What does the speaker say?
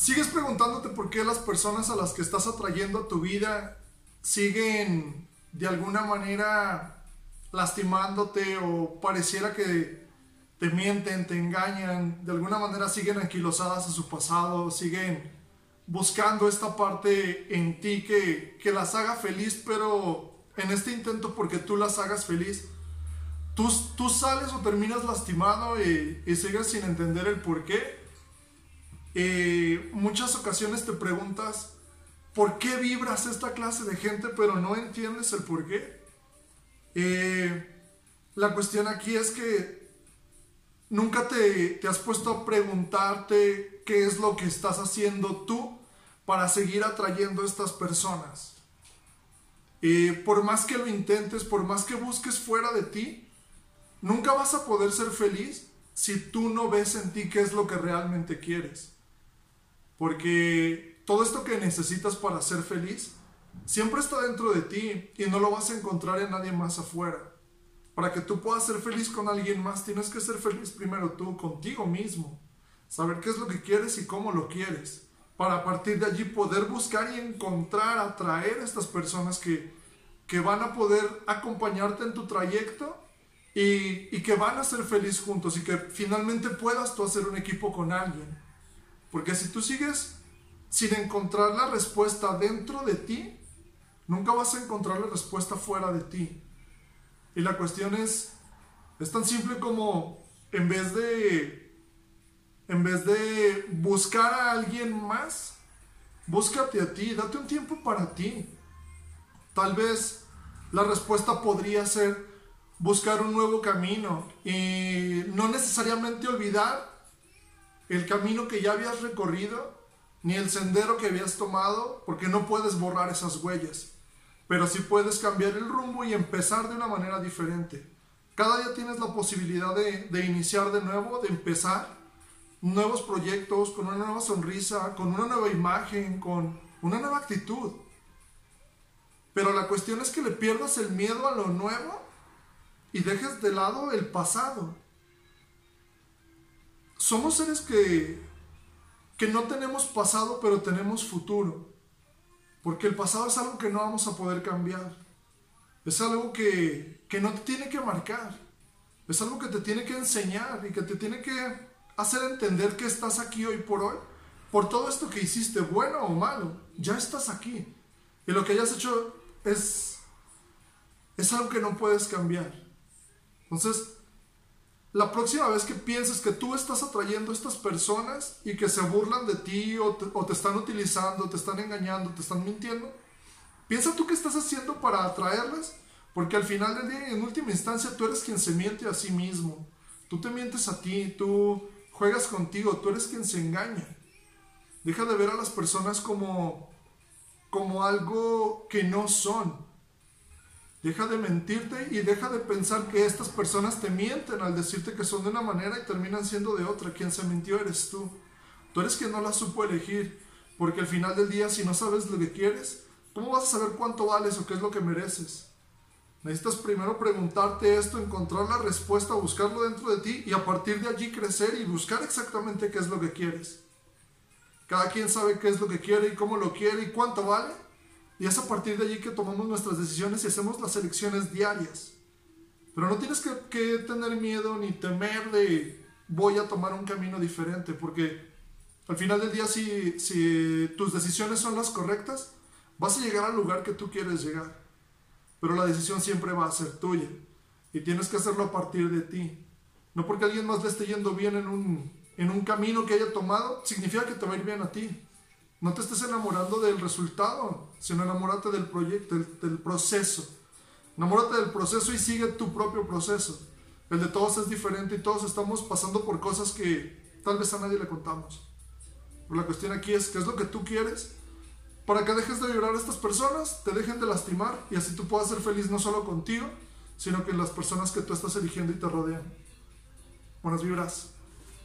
¿Sigues preguntándote por qué las personas a las que estás atrayendo a tu vida siguen de alguna manera lastimándote o pareciera que te mienten, te engañan? De alguna manera siguen anquilosadas a su pasado, siguen buscando esta parte en ti que las haga feliz, pero en este intento porque tú las hagas feliz, tú sales o terminas lastimado y sigues sin entender el por qué. Muchas ocasiones te preguntas ¿por qué vibras esta clase de gente? Pero no entiendes el por qué. La cuestión aquí es que nunca te has puesto a preguntarte qué es lo que estás haciendo tú para seguir atrayendo a estas personas. Por más que lo intentes, por más que busques fuera de ti, nunca vas a poder ser feliz si tú no ves en ti qué es lo que realmente quieres. Porque todo esto que necesitas para ser feliz siempre está dentro de ti y no lo vas a encontrar en nadie más afuera. Para que tú puedas ser feliz con alguien más, tienes que ser feliz primero tú, contigo mismo. Saber qué es lo que quieres y cómo lo quieres. Para a partir de allí poder buscar y encontrar, atraer a estas personas que van a poder acompañarte en tu trayecto y que van a ser feliz juntos y que finalmente puedas tú hacer un equipo con alguien. Porque si tú sigues sin encontrar la respuesta dentro de ti, nunca vas a encontrar la respuesta fuera de ti. Y la cuestión es tan simple como en vez de buscar a alguien más, búscate a ti, date un tiempo para ti. Tal vez la respuesta podría ser buscar un nuevo camino y no necesariamente olvidar el camino que ya habías recorrido ni el sendero que habías tomado, porque no puedes borrar esas huellas, pero sí puedes cambiar el rumbo y empezar de una manera diferente. Cada día tienes la posibilidad de iniciar de nuevo, de empezar nuevos proyectos con una nueva sonrisa, con una nueva imagen, con una nueva actitud. Pero la cuestión es que le pierdas el miedo a lo nuevo y dejes de lado el pasado. Somos seres que no tenemos pasado, pero tenemos futuro. Porque el pasado es algo que no vamos a poder cambiar. Es algo que no te tiene que marcar. Es algo que te tiene que enseñar y que te tiene que hacer entender que estás aquí hoy por hoy. Por todo esto que hiciste, bueno o malo, ya estás aquí. Y lo que hayas hecho es algo que no puedes cambiar. Entonces, la próxima vez que pienses que tú estás atrayendo a estas personas y que se burlan de ti o te están utilizando, te están engañando, te están mintiendo, piensa tú qué estás haciendo para atraerlas, porque al final del día, en última instancia, tú eres quien se miente a sí mismo. Tú te mientes a ti, tú juegas contigo, tú eres quien se engaña. Deja de ver a las personas como algo que no son. Deja de mentirte y deja de pensar que estas personas te mienten al decirte que son de una manera y terminan siendo de otra. Quien se mintió eres tú. Tú eres quien no la supo elegir. Porque al final del día, si no sabes lo que quieres, ¿cómo vas a saber cuánto vales o qué es lo que mereces? Necesitas primero preguntarte esto, encontrar la respuesta, buscarlo dentro de ti y a partir de allí crecer y buscar exactamente qué es lo que quieres. Cada quien sabe qué es lo que quiere y cómo lo quiere y cuánto vale. Y es a partir de allí que tomamos nuestras decisiones y hacemos las elecciones diarias. Pero no tienes que tener miedo ni temer de voy a tomar un camino diferente. Porque al final del día, si tus decisiones son las correctas, vas a llegar al lugar que tú quieres llegar. Pero la decisión siempre va a ser tuya. Y tienes que hacerlo a partir de ti. No porque alguien más le esté yendo bien en un camino que haya tomado, significa que te va a ir bien a ti. No te estés enamorando del resultado, sino enamórate del proyecto, del proceso. Enamórate del proceso y sigue tu propio proceso. El de todos es diferente y todos estamos pasando por cosas que tal vez a nadie le contamos. Pero la cuestión aquí es, ¿qué es lo que tú quieres? Para que dejes de vibrar a estas personas, te dejen de lastimar y así tú puedas ser feliz no solo contigo, sino que las personas que tú estás eligiendo y te rodean. Buenas vibras.